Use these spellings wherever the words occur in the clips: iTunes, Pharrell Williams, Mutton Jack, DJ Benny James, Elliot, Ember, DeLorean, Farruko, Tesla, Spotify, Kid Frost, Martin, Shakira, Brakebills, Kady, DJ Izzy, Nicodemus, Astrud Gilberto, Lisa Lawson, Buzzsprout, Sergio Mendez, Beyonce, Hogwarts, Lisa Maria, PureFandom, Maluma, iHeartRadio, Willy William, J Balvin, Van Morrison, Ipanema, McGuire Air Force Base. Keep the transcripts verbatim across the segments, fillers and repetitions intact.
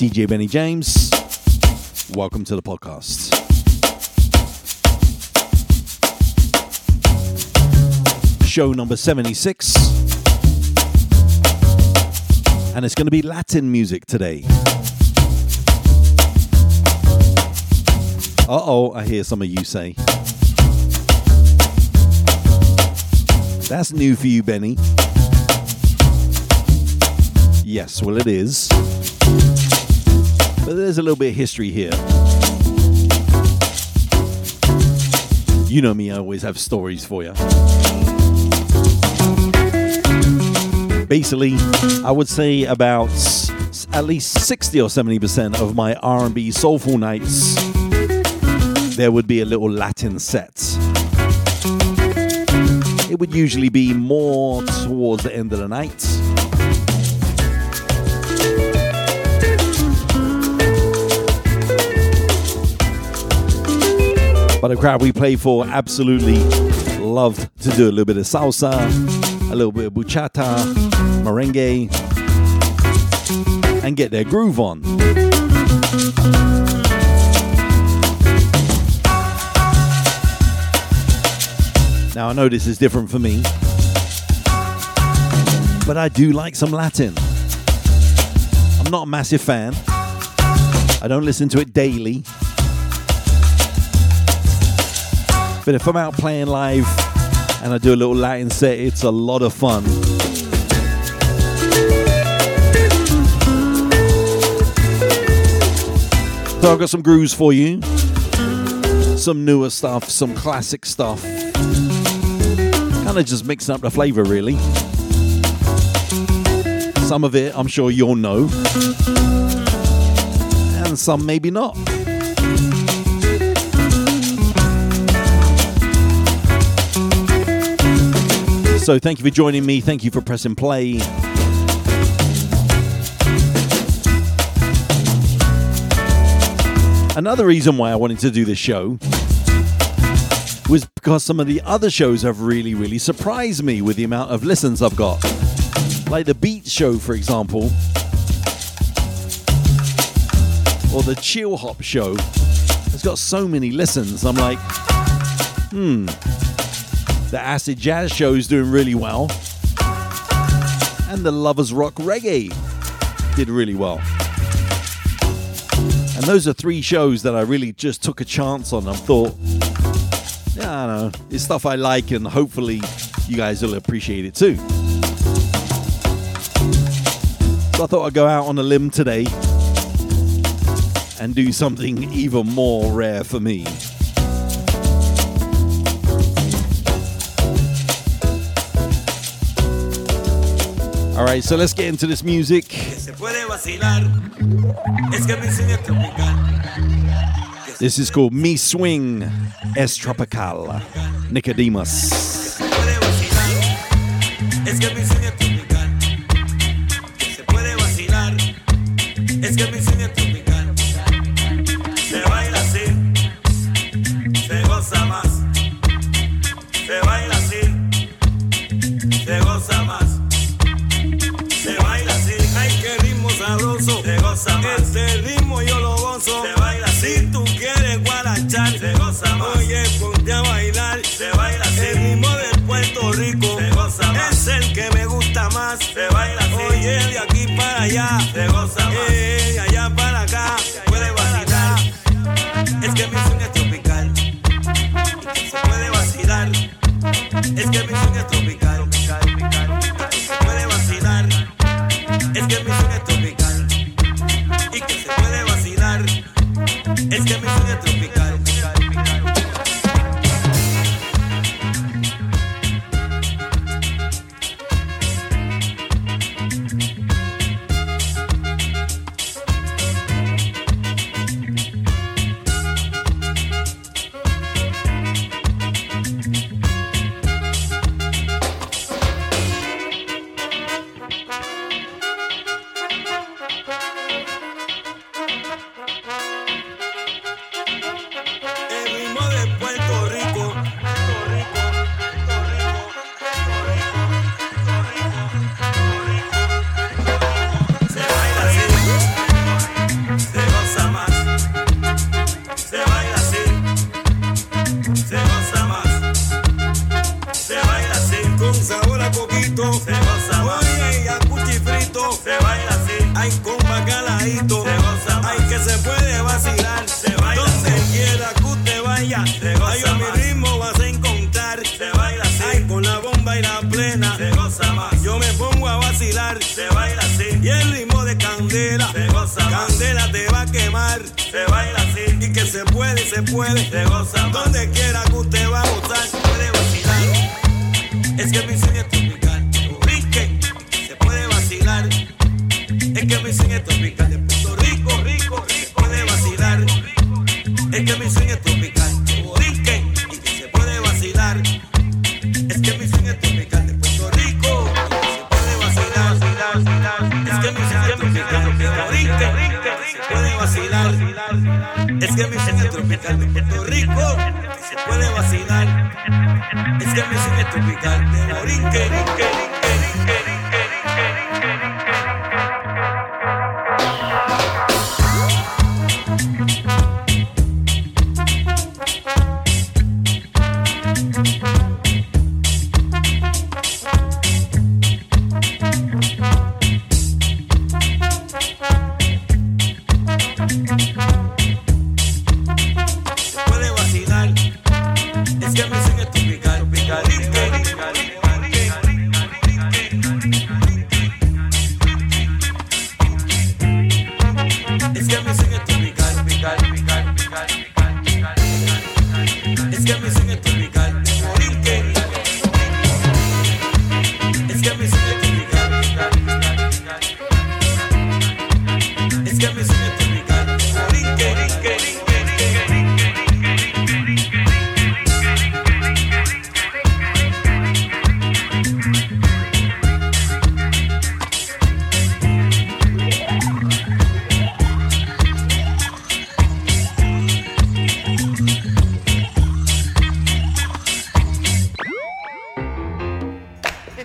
D J Benny James. Welcome to the podcast. Show number seventy-six. And it's going to be Latin music today. Uh-oh, I hear some of you say. That's new for you, Benny. Yes, well it is. But there's a little bit of history here. You know me, I always have stories for you. Basically, I would say about at least sixty or seventy percent of my R and B soulful nights, there would be a little Latin set. It would usually be more towards the end of the night. But the crowd we play for absolutely loved to do a little bit of salsa, a little bit of buchata, merengue, and get their groove on. Now, I know this is different for me, but I do like some Latin. I'm not a massive fan. I don't listen to it daily. But if I'm out playing live and I do a little Latin set, it's a lot of fun. So I've got some grooves for you. Some newer stuff, some classic stuff. Kind of just mixing up the flavour, really. Some of it I'm sure you'll know, and some maybe not. So thank you for joining me, thank you for pressing play. Another reason why I wanted to do this show was because some of the other shows have really, really surprised me with the amount of listens I've got. Like the Beat Show, for example, or the Chill Hop Show. It's got so many listens. I'm like, hmm, the Acid Jazz Show is doing really well. And the Lovers Rock Reggae did really well. And those are three shows that I really just took a chance on and thought, yeah, I know, it's stuff I like, and hopefully you guys will appreciate it too. So I thought I'd go out on a limb today and do something even more rare for me. Alright, so let's get into this music. This is called Mi Swing Es Tropical, Nicodemus. Oye, a cuchifrito se baila así. Ay, con bacalaíto se goza. Ay, que se puede vacilar. Se baila donde así. Quiera que usted vaya. Se goza. Ay, a mi ritmo vas a encontrar. Se baila así. Ay, con la bomba y la plena. Se goza más. Yo me pongo a vacilar. Se baila así. Y el ritmo de candela. Se goza más. Candela te va a quemar. Se baila así. Y que se puede, se puede. Se goza más. Donde quiera que usted va a gozar. Se puede vacilar. Es que mi sueño es tropical, Puerto Rico, se puede vacilar. Es que mi sueño es tropical, de Puerto Rico, rico, rico, puede vacilar. Es que mi sueño es tropical, Puerto Rico, y que se puede vacilar. Es que mi sueño es tropical, de Puerto Rico, se puede vacilar. Es que mi sueño es tropical, Puerto Rico, se puede vacilar. Es que mi sueño es tropical, de Puerto Rico, se puede vacilar. Es que mi sueño es tropical, de la orinque, rinque, rinque, rinque, rinque, rinque, rinque, rinque, I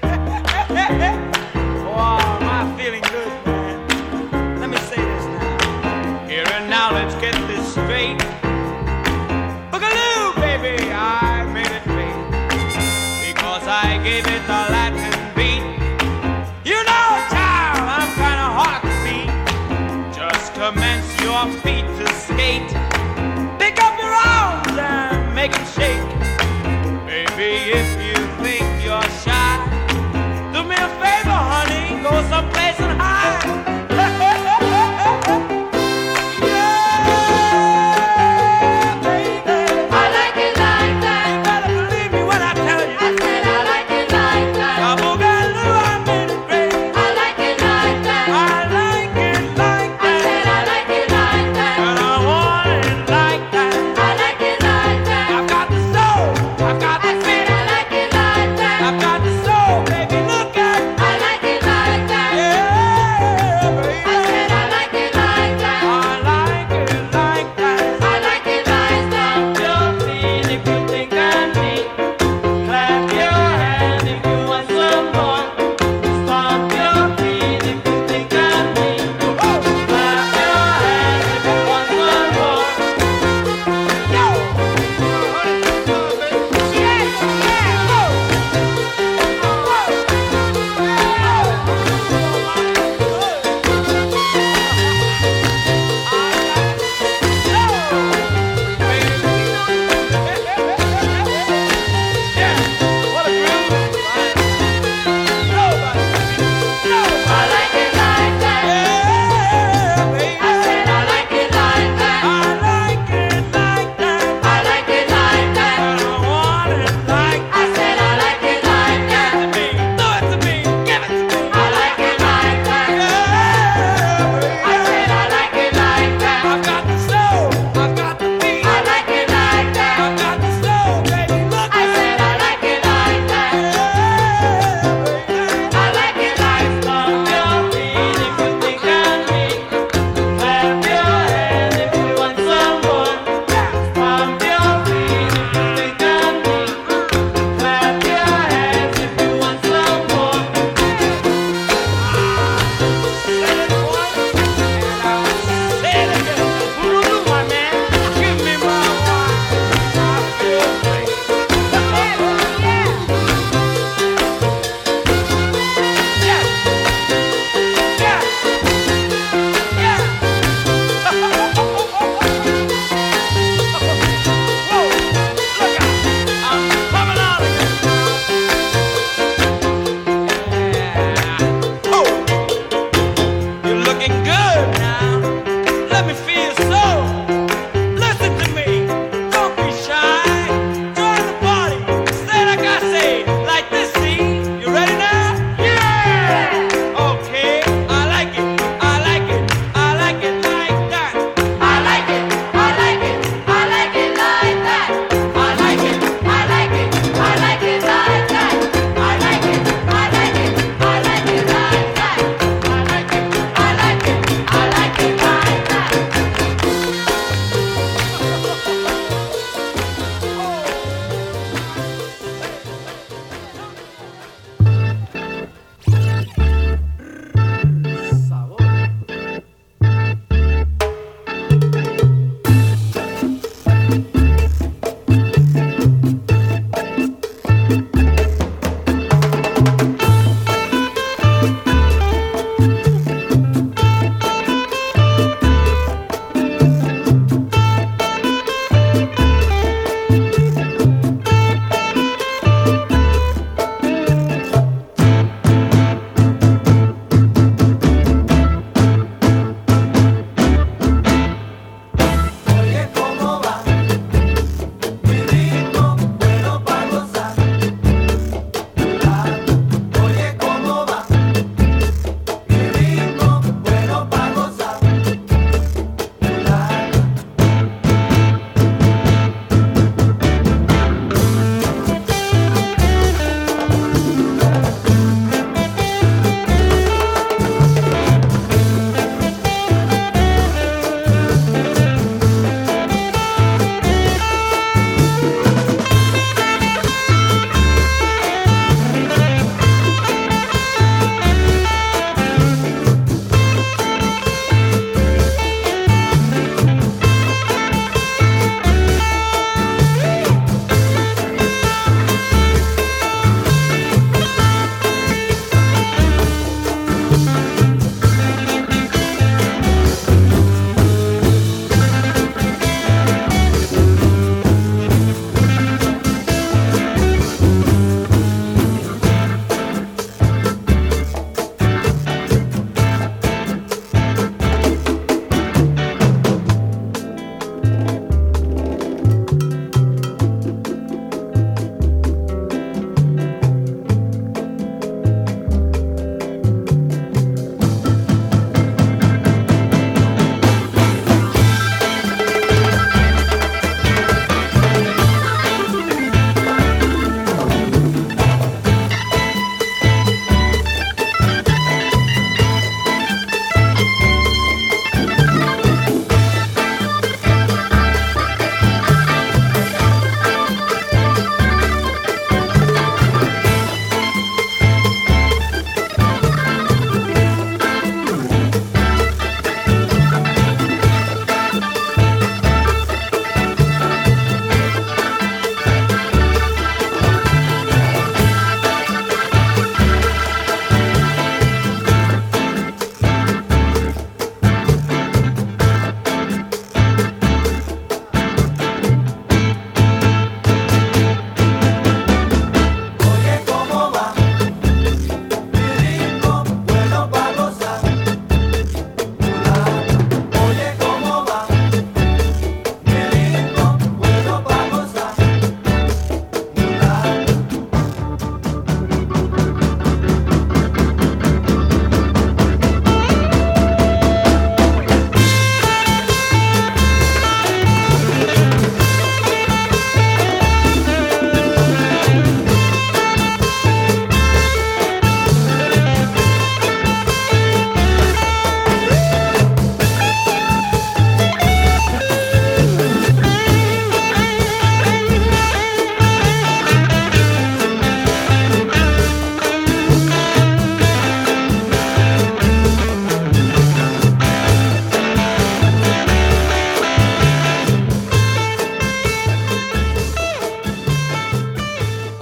got the soul, I got the spirit, I like it.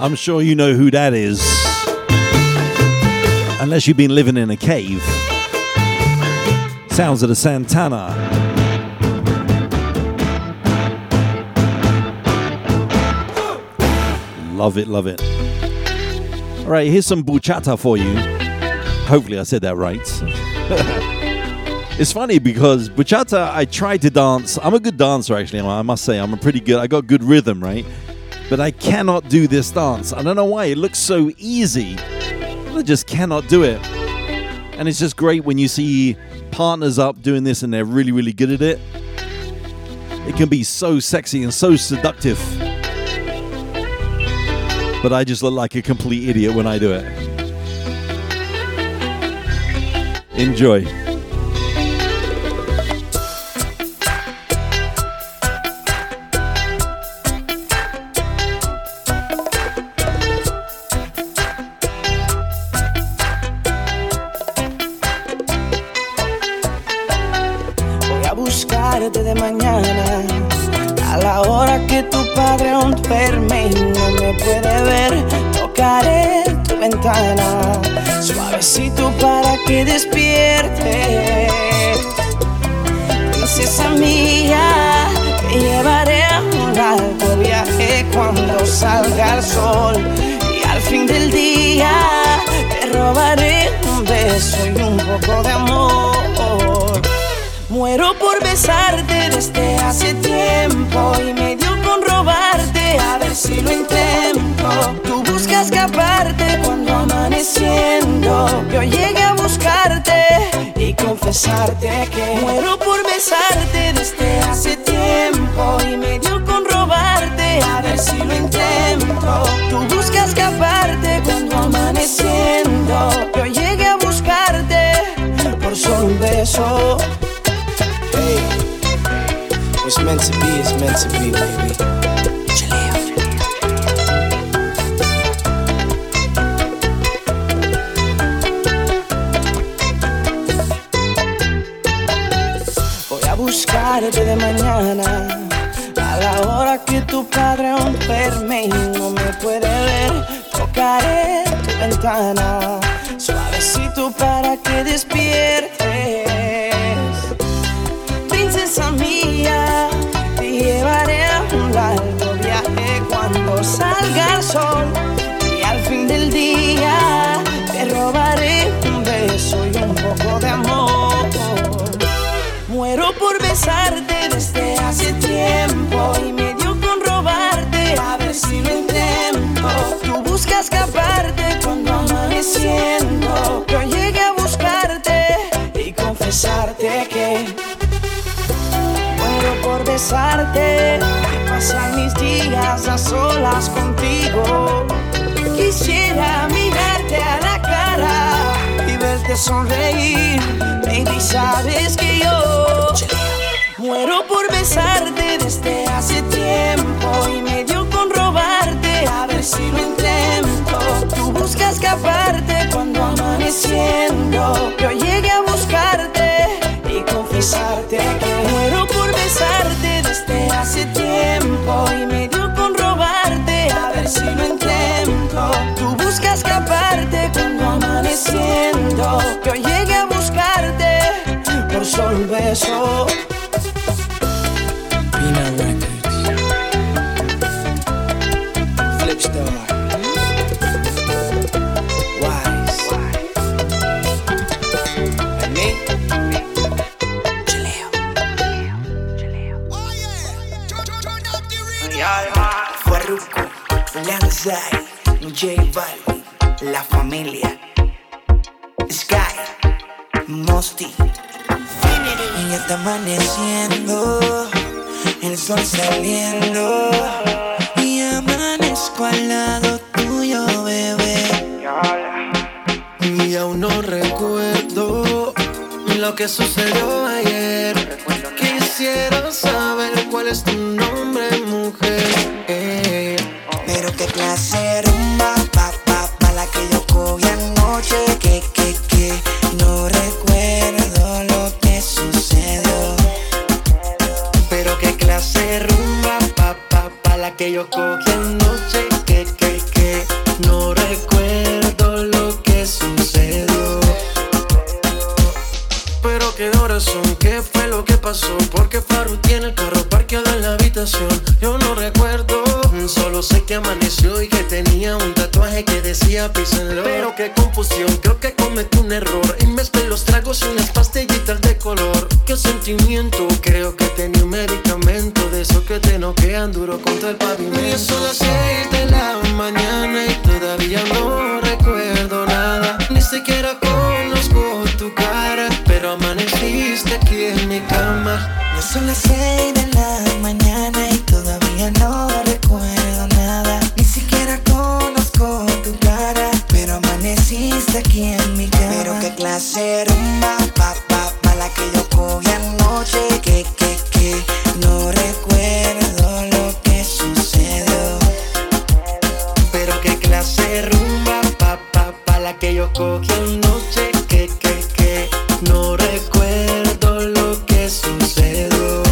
I'm sure you know who that is. Unless you've been living in a cave. Sounds of the Santana. Love it, love it. All right, here's some buchata for you. Hopefully I said that right. It's funny because buchata, I tried to dance. I'm a good dancer, actually. I must say, I'm a pretty good. I got good rhythm, right? But I cannot do this dance. I don't know why. It looks so easy. I just cannot do it. And it's just great when you see partners up doing this and they're really, really good at it. It can be so sexy and so seductive. But I just look like a complete idiot when I do it. Enjoy. Voy a buscarte de mañana a la hora que tu padre aún duerme y no me puede ver. Tocaré tu ventana suavecito para que despierte. Princesa mía, te llevaré a un largo viaje cuando salga el sol. Y al fin del día te robaré un beso y un poco de amor. Muero por besarte desde hace tiempo y me dio con robarte, a ver si lo intento. Tú buscas escaparte cuando amaneciendo yo llegué a buscarte y confesarte que muero por besarte desde hace tiempo y me dio con robarte, a ver si lo intento. Tú buscas escaparte cuando amaneciendo yo llegué a buscarte por solo un beso. What's meant to be is meant to be, baby. Chileo, chileo. Voy a buscarte de mañana a la hora que tu padre aún duerme y no me puede ver. Tocaré tu ventana suavecito para que despierte. Princesa mía, te llevaré a un largo viaje cuando salga el sol. Y al fin del día te robaré un beso y un poco de amor. Muero por besarte desde hace tiempo y me dio con robarte, a ver si lo intento. Tú buscas escaparte cuando amaneciendo yo llegué a buscarte y confesarte que por besarte, pasan mis días a solas contigo. Quisiera mirarte a la cara y verte sonreír. Baby, sabes que yo muero por besarte desde hace tiempo y me dio con robarte, a ver si lo intento. Tú buscas escaparte cuando amaneciendo yo llegué a buscarte y confesarte que muero por besarte desde hace tiempo y me dio con robarte, a ver si lo intento. Tú buscas escaparte cuando amaneciendo yo llegué a buscarte por solo un beso. J Balvin, la familia Sky, Mosty. Y ya está amaneciendo, el sol saliendo y amanezco al lado tuyo, bebé. Y aún no recuerdo lo que sucedió ayer. Quisiera saber cuál es tu nombre, mujer. Eh. Pero qué placer, rumba, pa, pa, pa, la que yo cogí anoche. Que, que, que, no recuerdo lo que sucedió. Pero qué clase, rumba, pa, pa, pa, la que yo cogí anoche. Que, que, que, corazón, ¿qué fue lo que pasó? Porque Faru tiene el carro parqueado en la habitación. Yo no recuerdo, solo sé que amaneció y que tenía un tatuaje que decía písenlo. Pero qué confusión, creo que cometí un error en vez de los tragos y unas pastillitas de color. Qué sentimiento, creo que tenía un medicamento de esos que te noquean duro contra el pavimento. Y son las seis de la mañana y todavía no recuerdo nada. Ni siquiera conozco tu cara, pero amaneciste aquí en mi cama. Ya son las seis de la mañana y todavía no recuerdo nada. Ni siquiera conozco tu cara, pero amaneciste aquí en mi cama. Pero qué clase rumba, pa, pa, pa, la que yo cogí anoche. Que, que, que, no recuerdo lo que sucedió. Pero qué clase rumba, pa, pa, pa, la que yo cogí anoche. Que, que, que, no recuerdo lo que sucedió.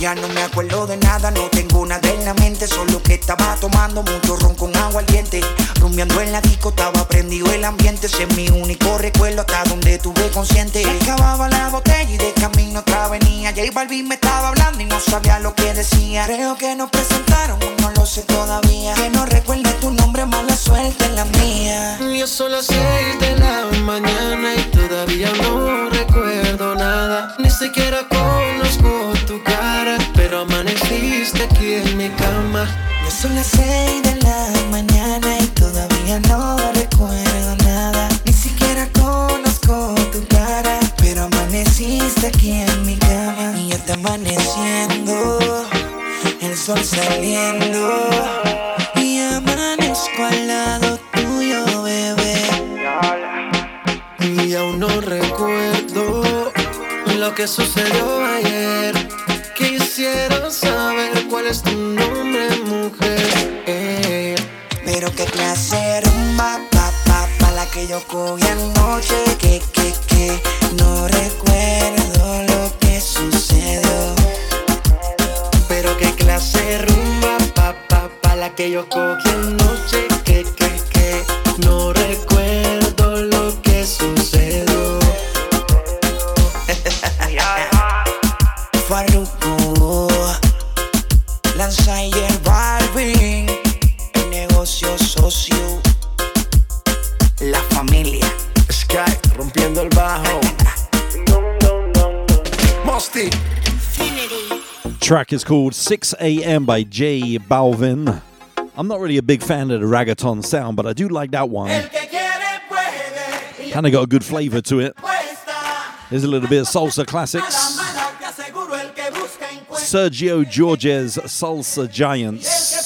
Ya no me acuerdo de nada, no tengo nada en la mente. Solo que estaba tomando mucho ron con agua al diente. Rumbeando en la disco, estaba prendido el ambiente. Ese es mi único recuerdo hasta donde tuve consciente. Se acababa la botella y de camino otra venía. J Balvin me estaba hablando y no sabía lo que decía. Creo que nos presentaron, no lo sé todavía. Que no recuerde tu nombre, mala suerte en la mía. Ya son las seis de la mañana y todavía no recuerdo nada. Ni siquiera conozco tu cara, pero amaneciste aquí en mi cama. Ya son las seis de la mañana y todavía no recuerdo nada. Ni siquiera conozco tu cara, pero amaneciste aquí en mi cama. Y ya está amaneciendo, el sol saliendo, y amanezco al lado tuyo, bebé. Y aún no recuerdo lo que sucedió ayer. Quisiera saber cuál es tu nombre, mujer. Eh. Pero qué clase rumba, pa, pa, pa, la que yo cogí anoche. Que, que, que, no recuerdo lo que sucedió. Pero qué clase rumba, pa, pa, pa, la que yo cogí anoche. Que, que, que, no recuerdo lo que sucedió. Farruko, Lanza y J Balvin, el negocio socio, la familia, Sky rompiendo el bajo. No, no, no, no. Mosty. Track is called six a.m. by J Balvin. I'm not really a big fan of the reggaeton sound, but I do like that one. Kinda got a good flavor to it. There's a little bit of salsa classics. Sergio George's Salsa Giants.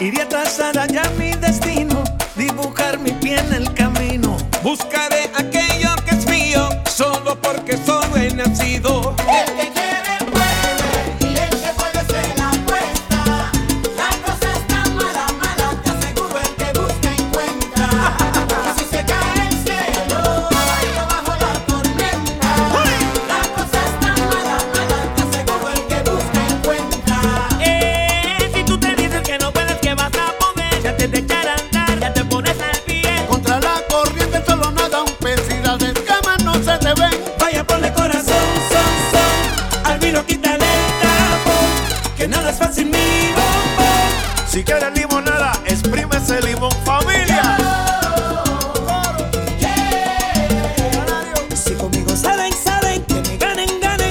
Iré trazar allá mi destino, dibujar mi pie en el camino. Buscaré aquello que es mío, solo porque solo he nacido. El que quiere puede, y el que puede se la apuesta. La cosa está mala, mala, te aseguro el que busca encuentra. Y si se cae el cielo, bailo bajo la tormenta. La cosa está mala, mala, te aseguro el que busca encuentra. Eh, si tú te dices que no puedes, vas a poder, ya te echar a andar, ya te pones al pie. Contra la corriente solo nada un pez, si las escamas no se te ven. Vaya por el corazón, son, son, al vino quítale el trapo, que nada es fácil, mi bombón. Si quieres limonada, exprime ese limón, familia. Si conmigo salen, salen, que me ganen, ganen. Bajo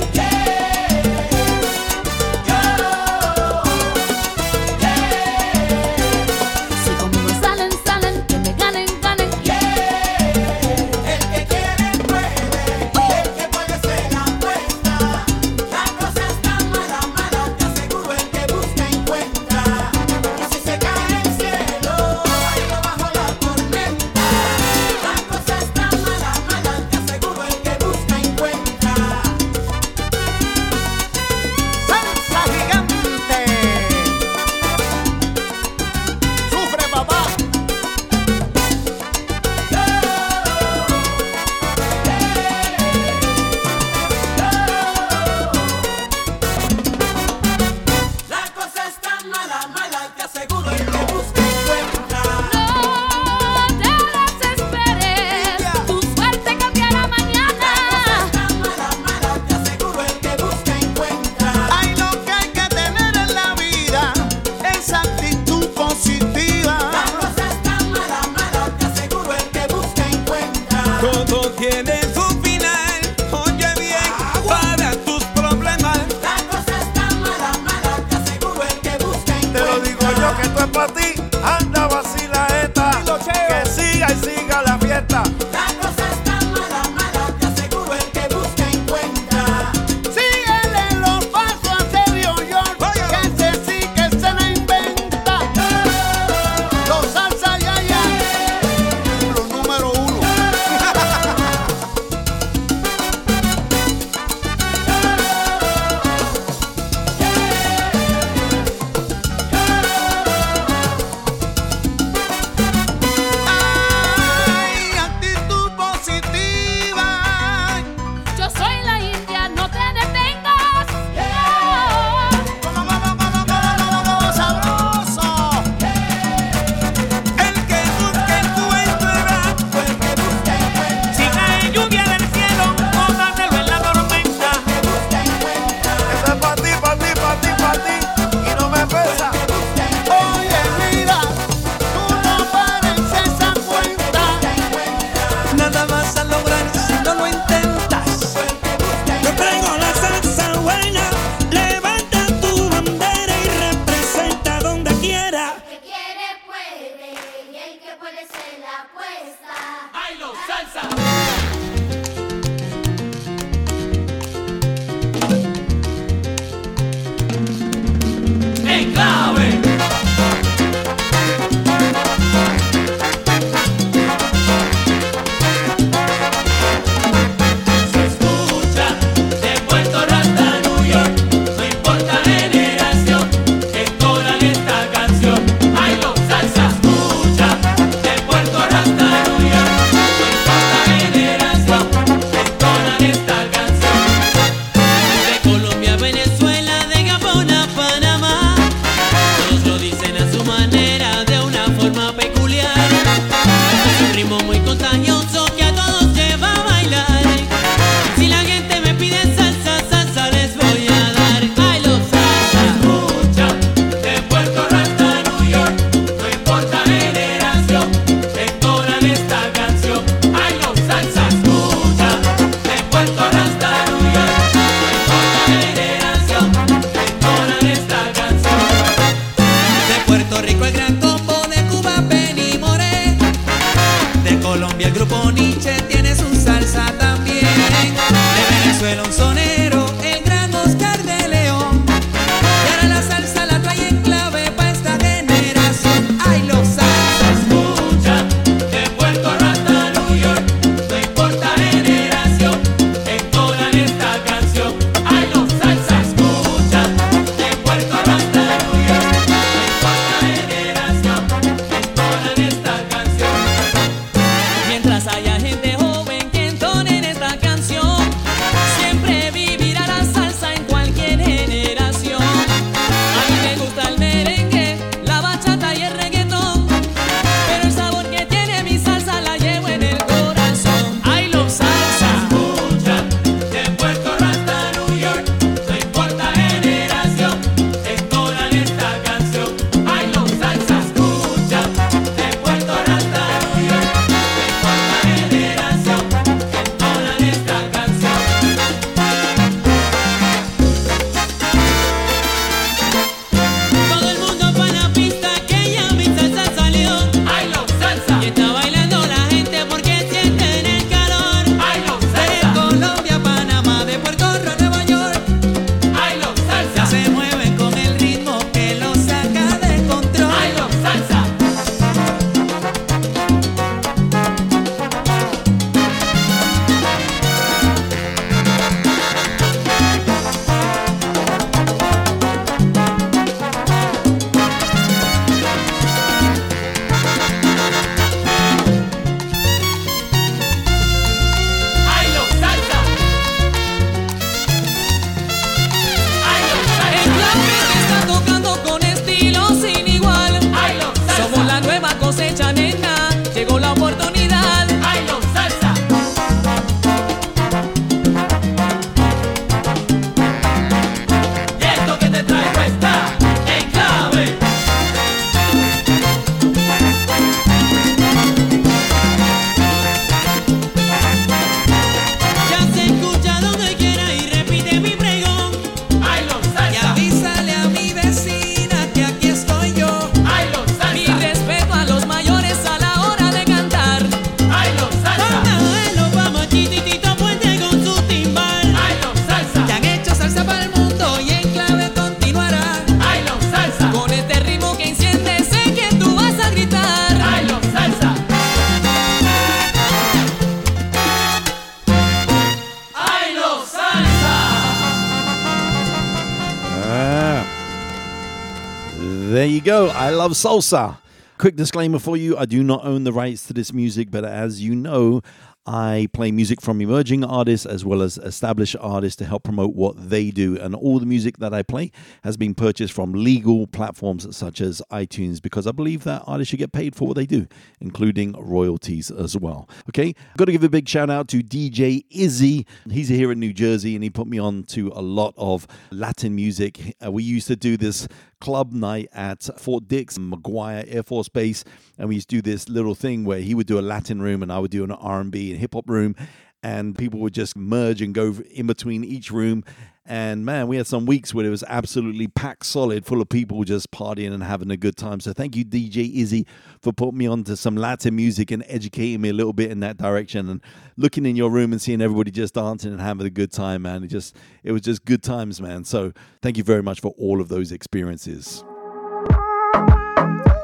There you go. I love salsa. Quick disclaimer for you. I do not own the rights to this music, but as you know, I play music from emerging artists as well as established artists to help promote what they do. And all the music that I play has been purchased from legal platforms such as iTunes, because I believe that artists should get paid for what they do, including royalties as well. Okay, I've got to give a big shout out to D J Izzy. He's here in New Jersey and he put me on to a lot of Latin music. We used to do this club night at Fort Dix, McGuire Air Force Base, and we used to do this little thing where he would do a Latin room and I would do an R and B and hip-hop room, and people would just merge and go in between each room. And man, we had some weeks where it was absolutely packed solid, full of people just partying and having a good time. So thank you, D J Izzy, for putting me on to some Latin music and educating me a little bit in that direction. And looking in your room and seeing everybody just dancing and having a good time, man. It just, it was just good times, man. So thank you very much for all of those experiences.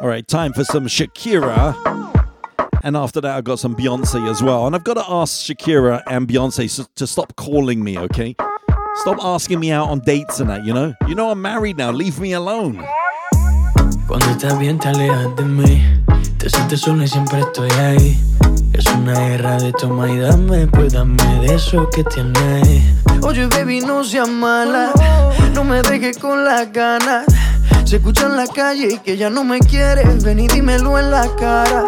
All right, time for some Shakira. And after that, I've got some Beyonce as well. And I've got to ask Shakira and Beyonce to stop calling me, okay? Stop asking me out on dates and that, you know? You know I'm married now, leave me alone. Cuando estás bien, te alejas de mí. Te sientes sola y siempre estoy ahí. Es una guerra de toma y dame, pues dame de eso que tienes. Oye, baby, no seas mala. No me dejes con las ganas. Se escucha en la calle que ya no me quieres. Ven y dímelo en la cara.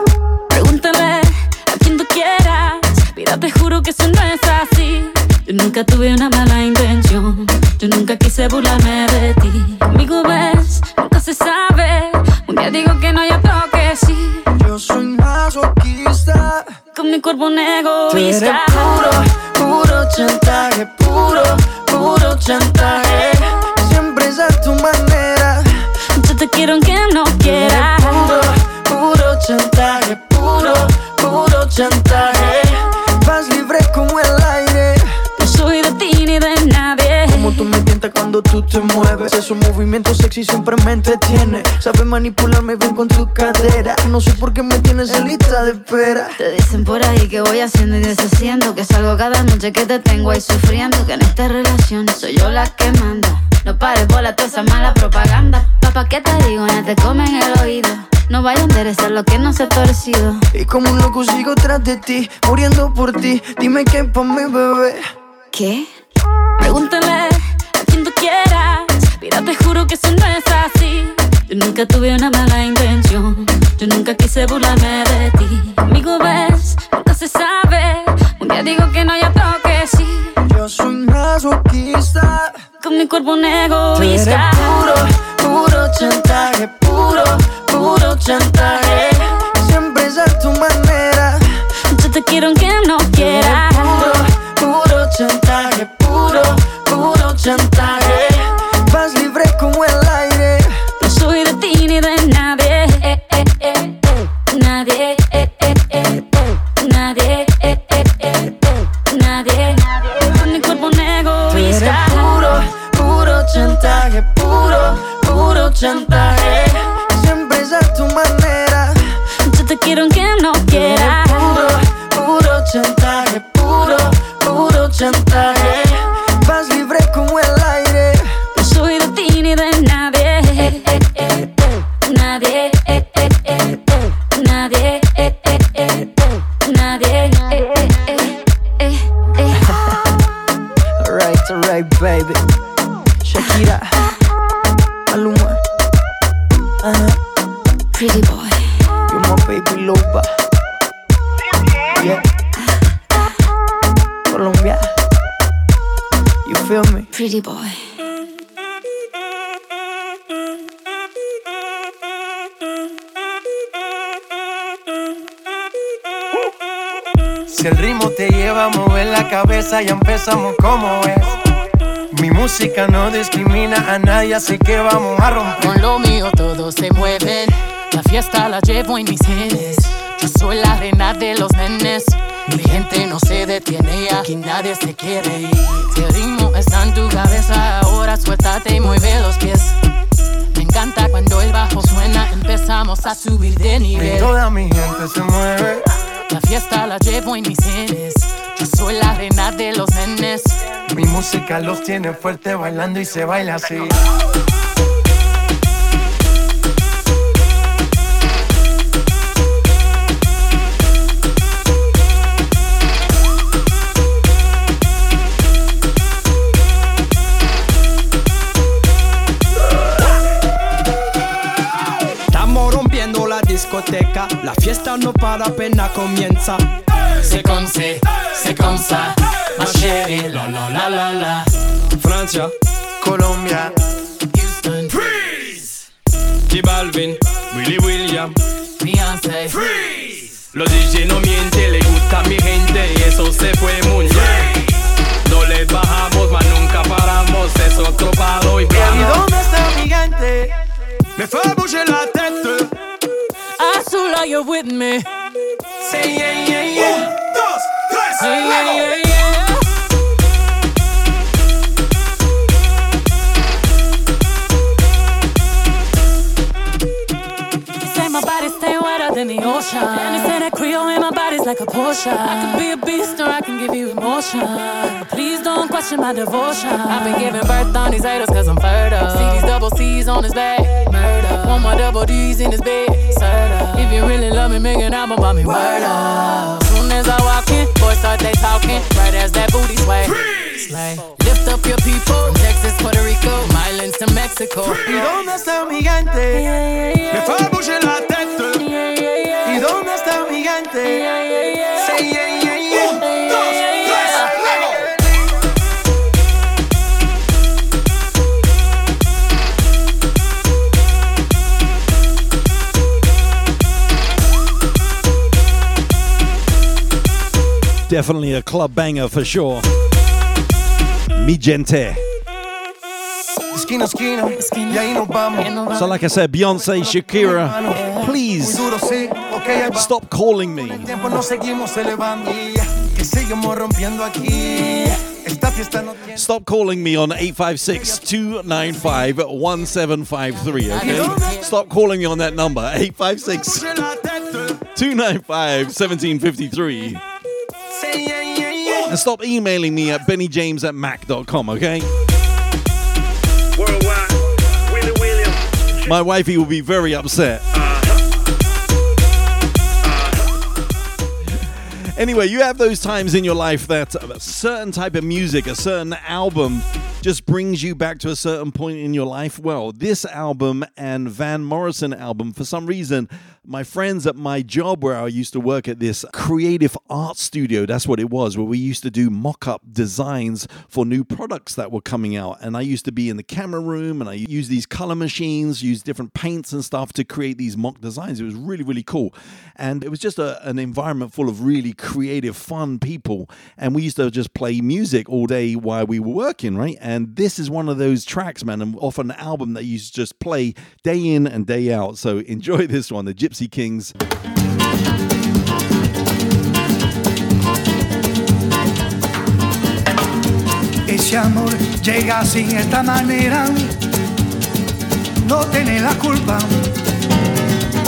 Pregúntame a quien tú quieras. Mira, te juro que eso no es así. Yo nunca tuve una mala intención. Yo nunca quise burlarme de ti. Amigo, ves, nunca se sabe. Un día digo que no, yo creo que sí. Yo soy masoquista. Con mi cuerpo un egoísta. Tú eres puro, puro chantaje. Puro, puro chantaje. Siempre es a tu manera. Yo te quiero aunque no quieras. Puro, puro chantaje. Puro, puro chantaje. Vas libre como el aire. No soy de ti ni de nadie. Como tú me tientas cuando tú te mueves. Esos movimientos sexy siempre me entretiene. Sabes manipularme bien con tu cadera. No sé por qué me tienes en lista de espera. Te dicen por ahí que voy haciendo y deshaciendo. Que salgo cada noche que te tengo ahí sufriendo. Que en esta relación soy yo la que manda. No pares bola toda esa mala propaganda. Papá, ¿qué te digo? Ya te comen el oído. No vaya a enderezar lo que no se ha torcido. Y como un loco sigo tras de ti, muriendo por ti. Dime qué pa' mi bebé. ¿Qué? Pregúntale a quien tú quieras. Mira, te juro que eso no es así. Yo nunca tuve una mala intención. Yo nunca quise burlarme de ti. Amigo, ves, nunca se sabe. Un día digo que no, yo creo que sí. Yo soy masoquista. Con mi cuerpo un egoísta. Puro, puro chantaje. Puro, puro chantaje. Siempre es a tu manera. Yo te quiero aunque no quieras. Puro, puro chantaje. Puro, puro chantaje. Vas libre como el aire. No soy de ti ni de nadie. Eh, eh, eh. Nadie. Eh, eh, eh. Nadie. Eh, eh, eh. Nadie. Con mi cuerpo un egoísta. Chantaje, puro, puro chantaje. Siempre es a tu manera. Yo te quiero aunque no quieras. Puro, puro chantaje. Puro, puro chantaje. Vas libre como el aire. No soy de ti ni de nadie. Eh, eh, eh. Nadie. Eh, eh, eh. Nadie. Eh, eh, eh. Nadie. Eh, eh, eh. Eh, eh. All right, all right, baby. Shakira, Maluma, uh-huh. Pretty boy, you're my baby loba, yeah, Colombia, you feel me? Pretty boy. Si el ritmo te lleva a mover la cabeza, ya empezamos como es. Mi música no discrimina a nadie, así que vamos a romper. Con lo mío todos se mueven, la fiesta la llevo en mis genes. Yo soy la reina de los nenes, mi gente no se detiene, aquí nadie se quiere ir. Si el ritmo está en tu cabeza, ahora suéltate y mueve los pies. Me encanta cuando el bajo suena, empezamos a subir de nivel. Y toda mi gente se mueve, la fiesta la llevo en mis genes. Yo soy la reina de los nenes. Mi música los tiene fuerte bailando y se baila así. discoteca. La fiesta no para, apenas comienza. C'est comme si, c'est comme ça, ma chérie, la la la la la. Francia, Colombia, Houston, freeze. J Balvin, Willy William, Beyonce, freeze. Los D J no mienten, le gusta a mi gente y eso se fue muy bien. No les bajamos, mas nunca paramos, es otro palo y plano. ¿Y dónde está mi gente? Me fue a bouger la tête. I still love you with me. Say yeah, yeah, yeah. Un, dos, tres, hey, yeah, yeah, yeah. In the ocean, and they say that Creole in my body's like a potion. I could be a beast, or I can give you emotion. But please don't question my devotion. I've been giving birth on these haters, cause I'm fertile. See these double C's on his back, murder. One more double D's in his bed, serta. If you really love me, make an album about me, word up. Soon as I walk in, boys start they talking. Right as that booty sway, like, lift up your people, from Texas, Puerto Rico, islands to Mexico. Y donde está mi gente? Me fue a bouger la tête. ¿Dónde está mi gigante? Yeah, yeah, yeah. Say yeah, yeah, yeah. Un, dos, tres, level. Definitely a club banger for sure. Mi gente. Esquina, esquina, y ahí nos vamos. So like I said, Beyonce, Shakira, please. Stop calling me. Stop calling me on eight five six, two nine five, one seven five three, okay? Stop calling me on that number, eight five six, two nine five, one seven five three. And stop emailing me at benny james at mac dot com, okay? My wifey will be very upset. Anyway, you have those times in your life that a certain type of music, a certain album just brings you back to a certain point in your life. Well, this album and Van Morrison album, for some reason, my friends at my job where I used to work at this creative art studio, that's what it was, where we used to do mock-up designs for new products that were coming out. And I used to be in the camera room and I used these color machines, used different paints and stuff to create these mock designs. It was really, really cool. And it was just a, an environment full of really cool, creative, fun people, and we used to just play music all day while we were working, right? And this is one of those tracks, man, and often an album that you just play day in and day out. So enjoy this one, the Gypsy Kings. Ese amor llega sin esta manera, no tiene la culpa.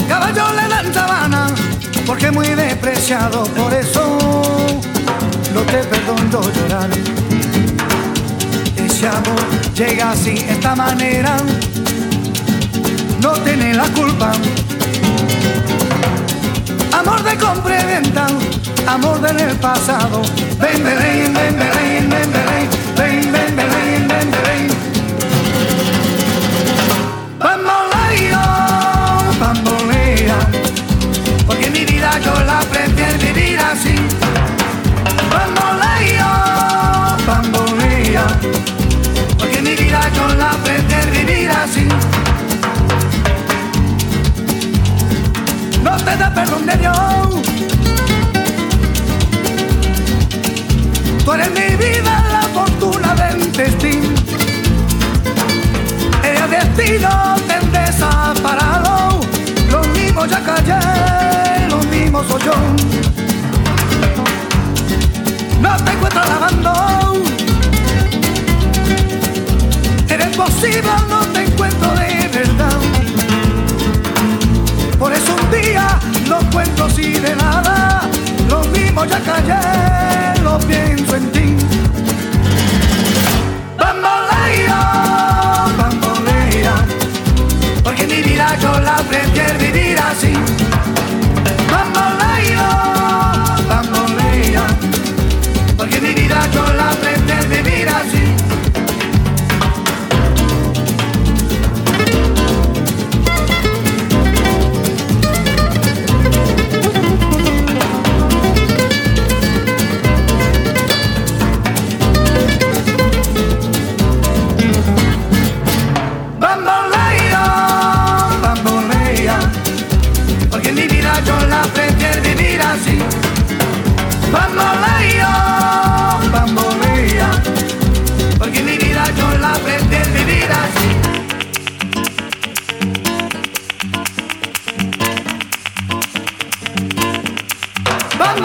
Caballo le dan sabana, porque muy despreciado, por eso no te perdono llorar. Ese amor llega así, esta manera, no tiene la culpa. Amor de compra y venta, amor del pasado. Ven, ven, ven, ven, ven, ven, ven, ven, ven, ven, ven, ven. Bamboleo, bambolea. Porque mi vida yo la prefiero vivir así. Bambolea, bambolea. Porque mi vida yo la prefiero vivir así. No te da perdón de Dios. Tú eres mi vida, la fortuna del destino. El destino te ha desamparado. Lo mismo ya callé, lo mismo soy yo. No te encuentro lavando. Eres posible, no te encuentro de verdad. Por eso un día no cuento si de nada. Lo mismo ya callé, lo pienso en ti. Bambolea, bambolea. Porque mi vida yo la prefiero vivir así. Bambolea, bambolea. Porque mi vida yo la prefiero vivir así. vida yo la aprendí a vivir así. Bamboleo, bambolea, porque mi vida yo la aprendí a vivir así. Well,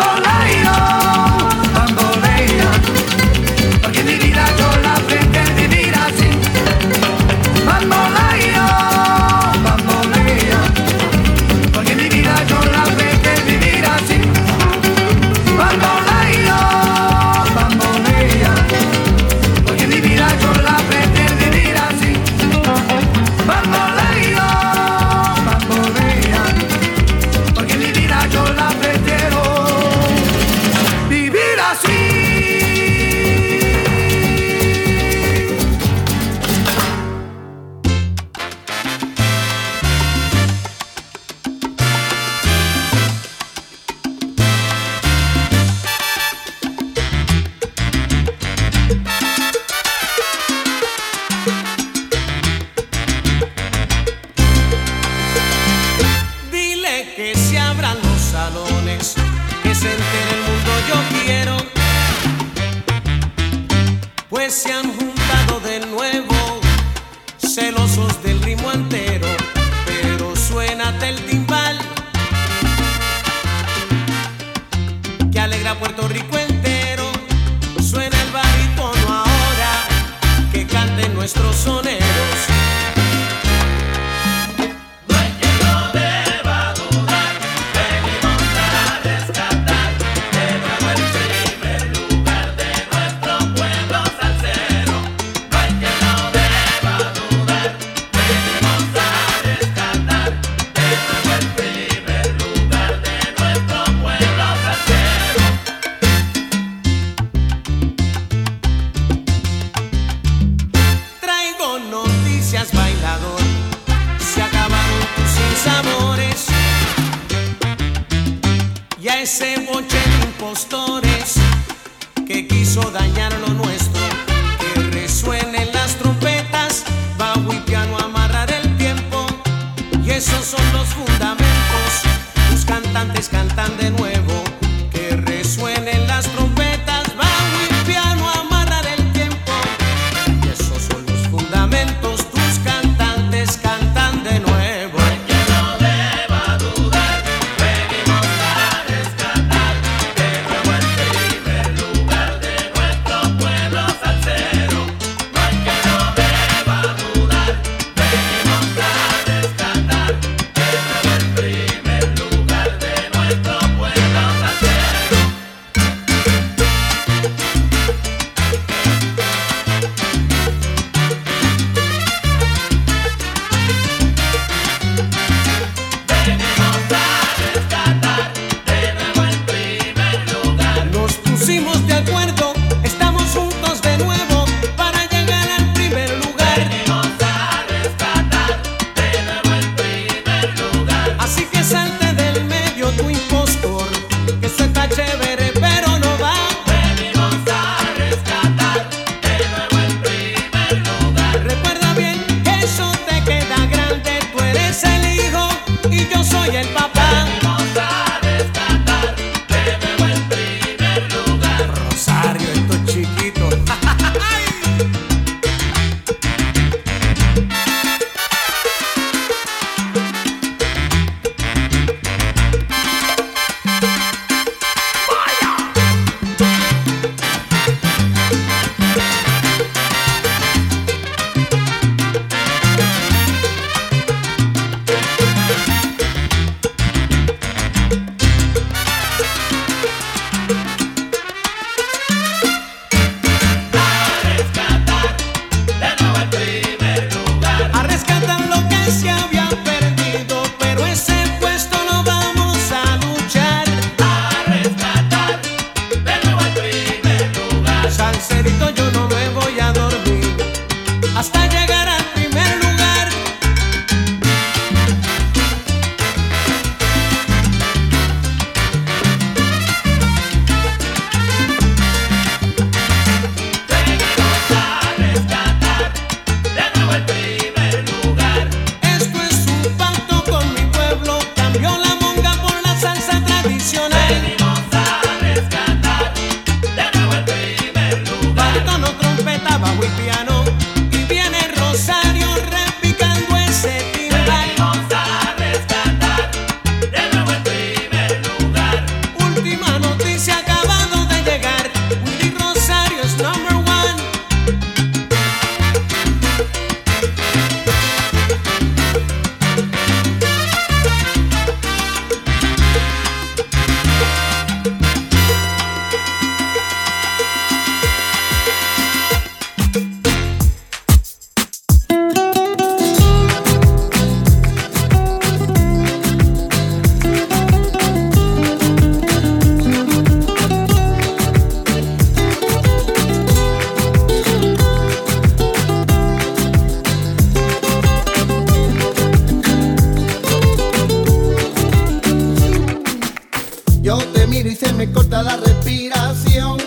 se me corta la respiración.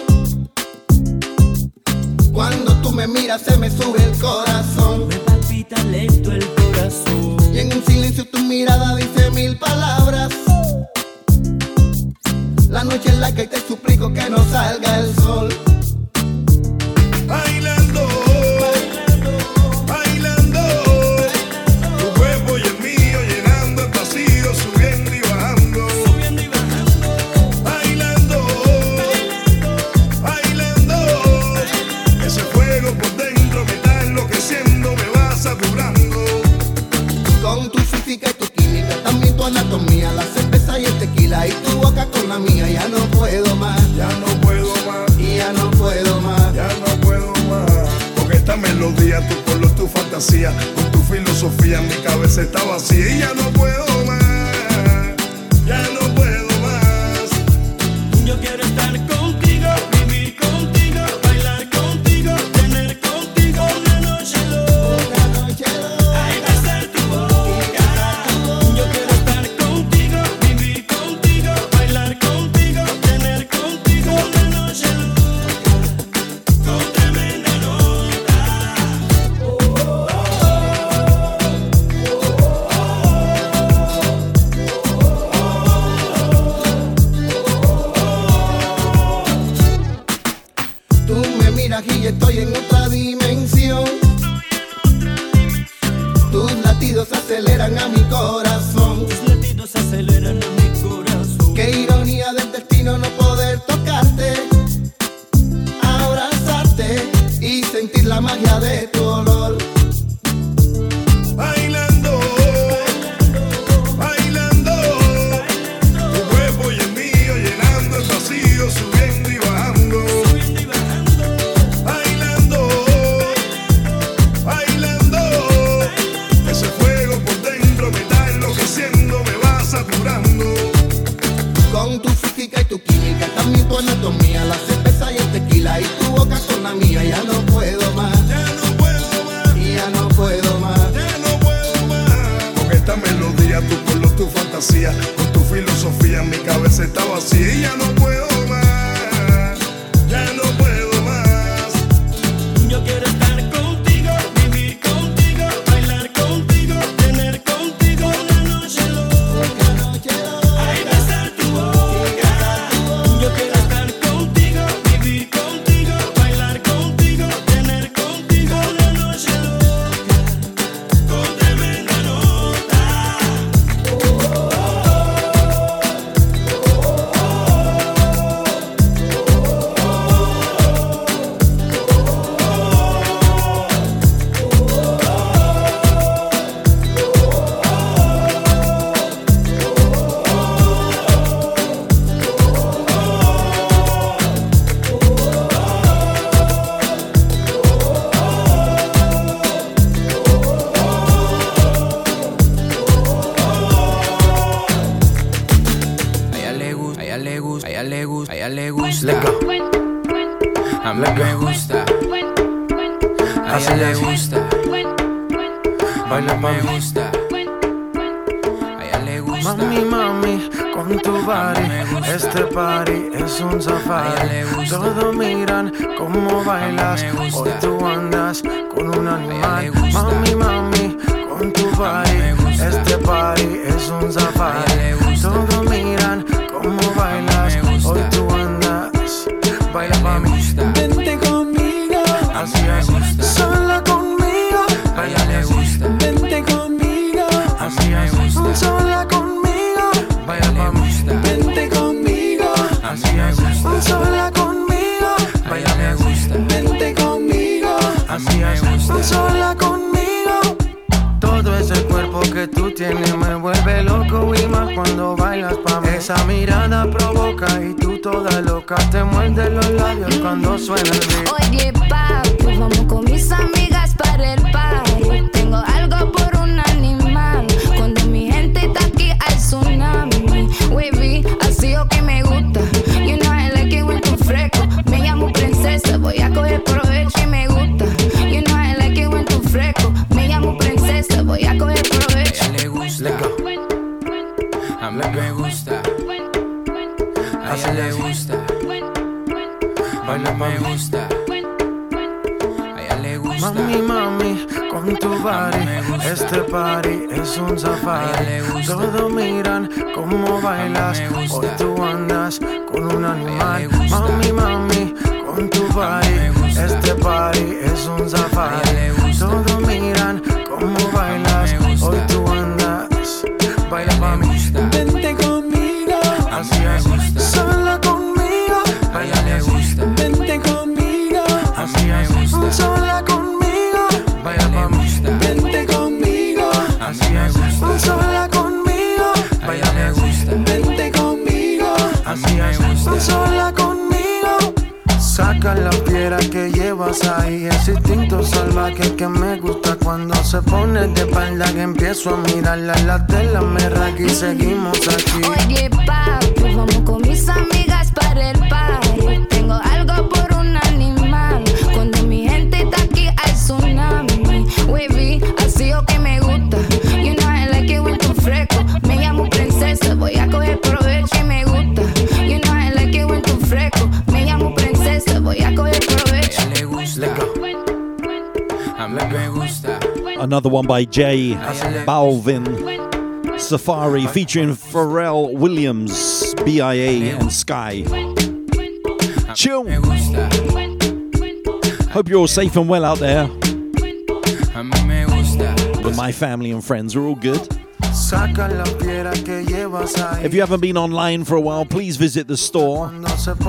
Cuando tú me miras se me sube el corazón. Me palpita lento el corazón. Y en un silencio tu mirada dice mil palabras. La noche en la que te suplico que no salga el sol. Bailando, bailando, bailando, tu cuerpo y el mío llenando el vacío, subiendo y bajando, subiendo y bajando, bailando, bailando, bailando, bailando. Ese fuego por dentro me está enloqueciendo, me va saturando. Con tu física y tu química, también tu anatomía, la cerveza y el tequila y tu boca con la mía, ya no puedo más, ya no puedo más, y ya no puedo más, ya no. Esta melodía, tu color, tu fantasía, con tu filosofía, mi cabeza está vacía y ya no puedo más, ya no puedo más. Yo quiero estar contigo, vivir contigo, bailar contigo, tener contigo una noche loca, ay, besar tu boca. Yo quiero estar contigo, vivir contigo, bailar contigo, tener contigo una noche loca. Y estoy en otra dimensión. Tus latidos aceleran a mi corazón. Tus latidos aceleran a mi corazón. Qué ironía del destino no poder tocarte, abrazarte y sentir la magia de tu olor. Tu anatomía, la cerveza y el tequila y tu boca con la mía, ya no puedo más, ya no puedo más, y ya no puedo más, ya no puedo más. Con esta melodía, tu color, tu fantasía, con tu filosofía, mi cabeza está vacía y ya no puedo más, ya no puedo más. Yo quiero estar contigo, vivir contigo, bailar contigo, tener contigo una noche loca. Todos miran cómo bailas, hoy tú andas con un animal. Mami, mami, con tu body, este party es un safari. Todos miran cómo bailas, hoy tú andas, baila mami. Vente conmigo, así es, sola conmigo, baila le gusta. Vente conmigo, así es, sola conmigo, baila mami. Vente conmigo, así es, sola conmigo. Así es, sola conmigo. Todo ese cuerpo que tú tienes me vuelve loco y más cuando bailas pa' mí. Esa mirada provoca y tú toda loca, te muerdes los labios cuando suena el beat. Oye papi, vamos con mis amigas para el party. Tengo algo por un animal, cuando mi gente está aquí al tsunami. Wavy, así o que me gusta. You know I like it when tu fresco. Me llamo princesa, voy a coger provecho y me gusta. Voy a coger provecho. A ella le gusta. A mí me gusta. A ella le gusta, baila me gusta. A ella le gusta. Mami, mami, con tu body, este party es un safari. Todos miran cómo bailas, hoy tú andas con un animal. Mami, mami, con tu body, este party es un safari. Todos miran cómo bailas, hoy tú andas, baila mami. Vente conmigo, así es, sola conmigo, a ella le gusta. Vente conmigo, así es, sola conmigo, baila mami. Vente conmigo, así es, sola conmigo, a ella le gusta. Vente conmigo, así es, sola conmigo. Saca la piedra que llevas ahí, ese instinto salvaje que me gusta. Cuando se pone de espalda que empiezo a mirarla, la tela me raca y seguimos aquí. Oye papi, vamos con mis amigas para el party. Tengo algo por un animal, cuando mi gente está aquí hay tsunami. Wavy, así o que me gusta, you know I like it when tu fresco. Me llamo princesa, voy a coger provecho que me gusta, you know I like it when tu fresco. Another one by J Balvin, Safari, featuring Pharrell Williams, B I A and Sky. Chill. Hope you're all safe and well out there. With my family and friends, we're all good. If you haven't been online for a while, please visit the store,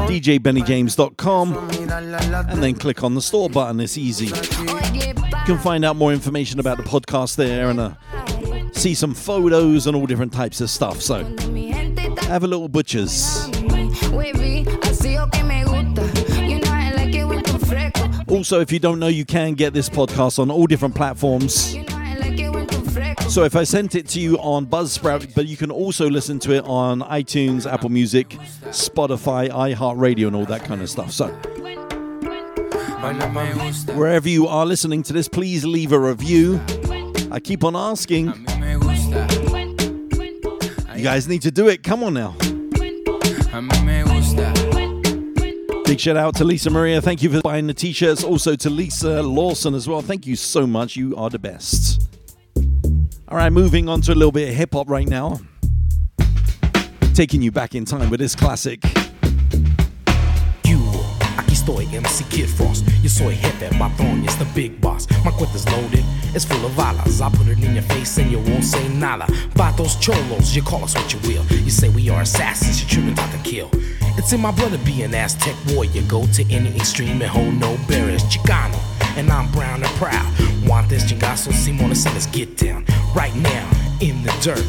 d j benny james dot com, and then click on the store button. It's easy. You can find out more information about the podcast there and uh, see some photos and all different types of stuff. So have a little butchers. Also, if you don't know, you can get this podcast on all different platforms. So if I sent it to you on Buzzsprout, but you can also listen to it on iTunes, Apple Music, Spotify, iHeartRadio and all that kind of stuff. So wherever you are listening to this, please leave a review. I keep on asking. You guys need to do it. Come on now. Big shout out to Lisa Maria. Thank you for buying the t-shirts. Also to Lisa Lawson as well. Thank you so much. You are the best. All right, moving on to a little bit of hip-hop right now. Taking you back in time with this classic. Aquí estoy, M C Kid Frost. Yo soy jefe, patrón, it's the big boss. My cuentas loaded, it's full of balas. I put it in your face and you won't say nada. Vatos, cholos, you call us what you will. You say we are assassins, you children got to kill. It's in my blood to be an Aztec warrior. Go to any extreme and hold no barriers. Chicano, and I'm brown and proud. Want this chingazo, Simones, and let's get down. Right now, in the dirt.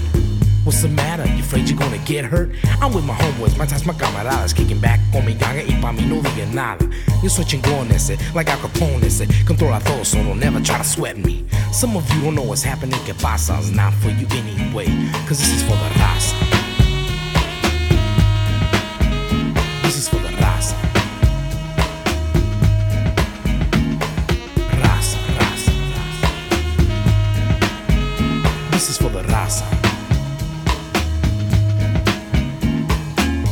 What's the matter? You afraid you're gonna get hurt? I'm with my homeboys, my ties, my camaradas. Kicking back on mi ganga y pa' mi no diga nada. Yo soy chingón ese, like Al Capone ese. Controla todo, so don't ever try to sweat me. Some of you don't know what's happening. Que pasa? It's not for you anyway, cause this is for the raza. This is for the raza. Raza, raza. This is for the raza.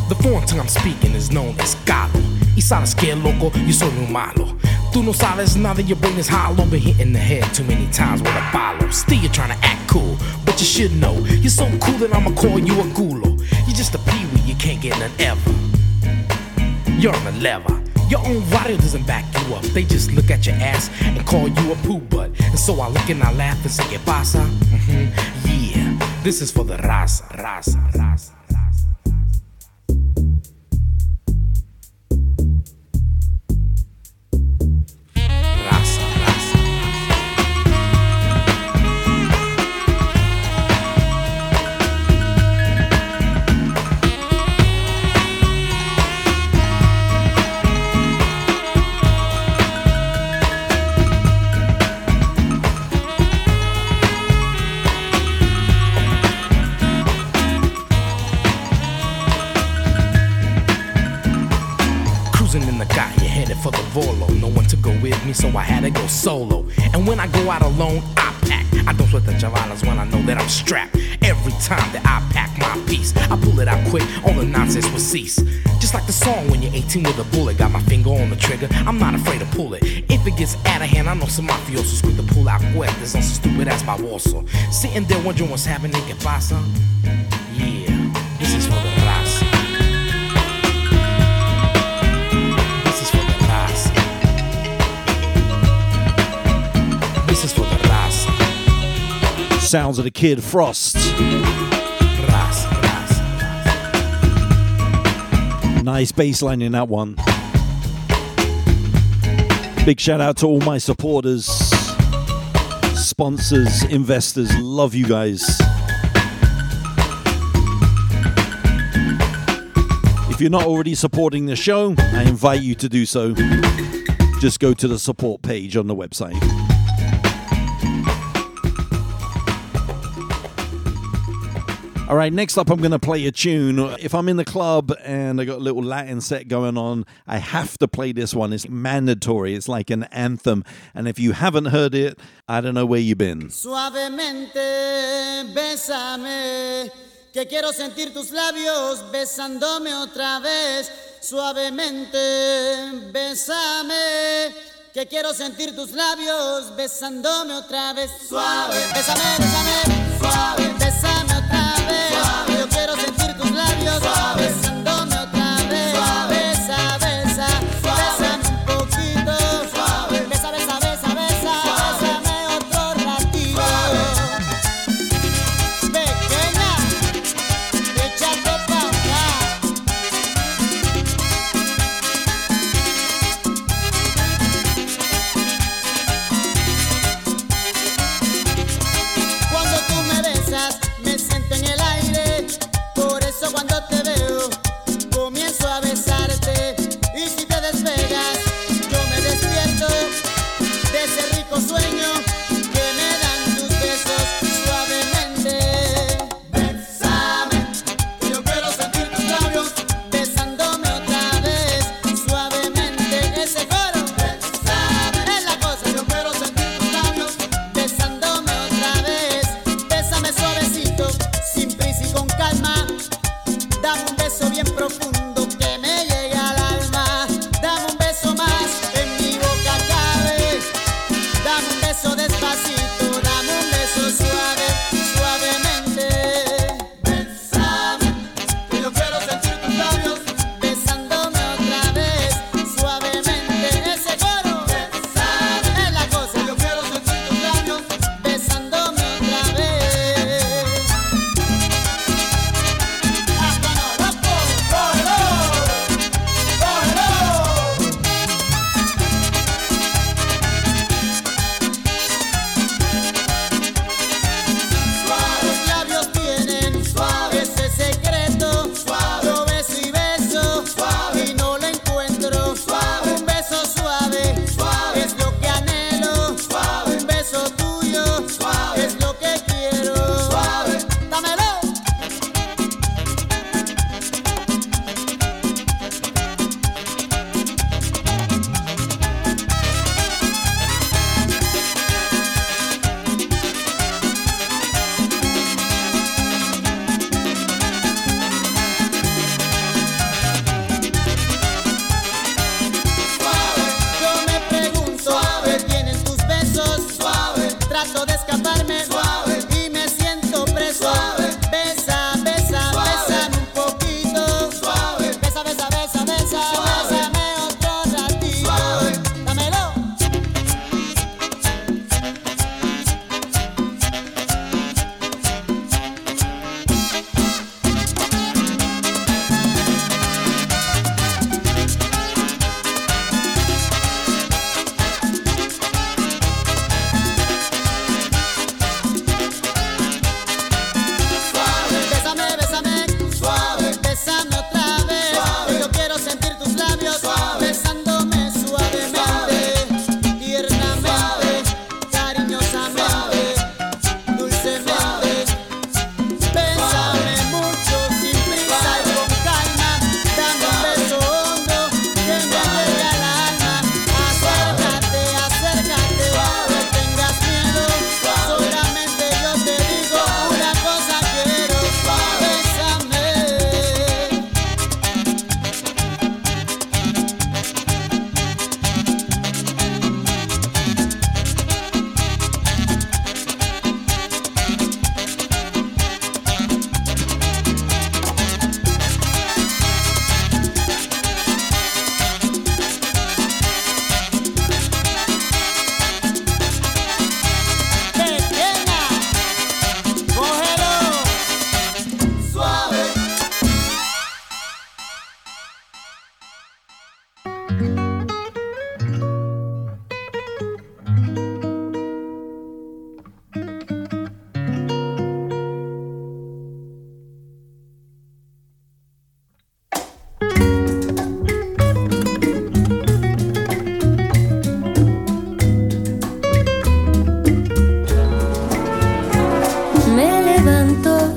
The foreign tongue I'm speaking is known as caro. Y sabes que loco, yo soy muy malo. Tú no sabes nada, your brain is hollow. Been hit in the head too many times with a follow. Still you're trying to act cool, but you should know. You're so cool that I'ma call you a gulo. You're just a peewee, you can't get none ever. You're on the lever. Your own radio doesn't back you up. They just look at your ass and call you a poo butt. And so I look and I laugh and say, ¿Qué pasa? Mm-hmm. Yeah, this is for the raza, raza, raza. So I had to go solo. And when I go out alone, I pack. I don't sweat the chavalas when I know that I'm strapped. Every time that I pack my piece. I pull it out quick, all the nonsense will cease. Just like the song When You're eighteen with a Bullet. Got my finger on the trigger, I'm not afraid to pull it. If it gets out of hand, I know some mafiosos quick to pull out cuerdas on so stupid as my warsaw. Sitting there wondering what's happening, que pasa? Yeah, this is for the class. This is for the class. This is for the class. Sounds of the Kid Frost. Nice bass line in that one. Big shout out to all my supporters, sponsors, investors. Love you guys. If you're not already supporting the show, I invite you to do so. Just go to the support page on the website. All right, next up I'm going to play a tune. If I'm in the club and I got a little Latin set going on, I have to play this one. It's mandatory. It's like an anthem. And if you haven't heard it, I don't know where you've been. Suavemente, bésame, que quiero sentir tus labios besándome otra vez. Suavemente, bésame, que quiero sentir tus labios besándome otra vez. Suave, bésame, bésame, suave, bésame. Yo quiero sentir tus labios besándome otra vez. Besa, besa, bésame un poquito. Besa, besa, besa, besa, bésame otro ratito. Pequeña, échate pa' acá.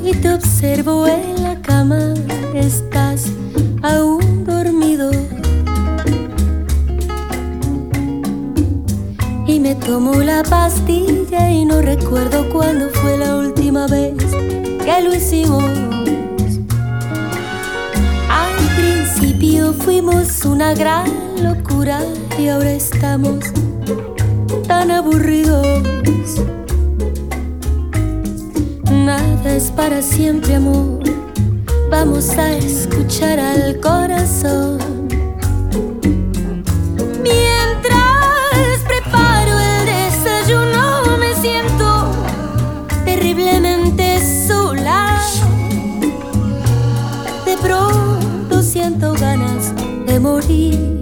y te observo en la cama. Estás aún dormido y me tomo la pastilla y no recuerdo cuándo fue la última vez que lo hicimos. Al principio fuimos una gran locura y ahora estamos tan aburridos. Nada es para siempre, amor. Vamos a escuchar al corazón. Mientras preparo el desayuno, me siento terriblemente sola. De pronto siento ganas de morir.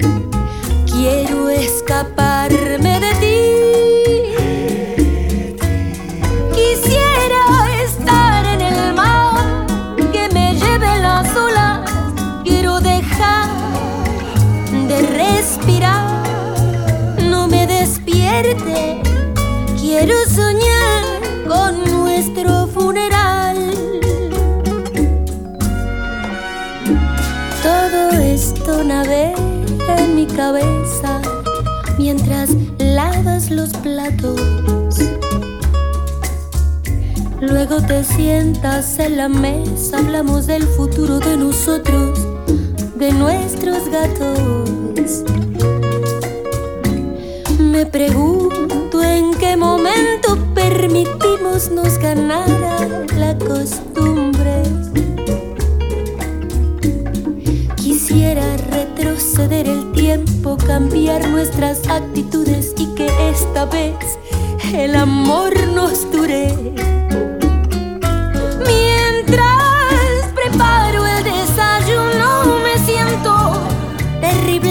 Quiero escaparme de ti. Respirar, no me despierte. Quiero soñar con nuestro funeral. Todo esto navega en mi cabeza mientras lavas los platos. Luego te sientas en la mesa. Hablamos del futuro de nosotros, de nuestros gatos. Me pregunto en qué momento permitimosnos ganar a la costumbre. Quisiera retroceder el tiempo, cambiar nuestras actitudes y que esta vez el amor nos dure. Mientras preparo el desayuno, me siento terrible.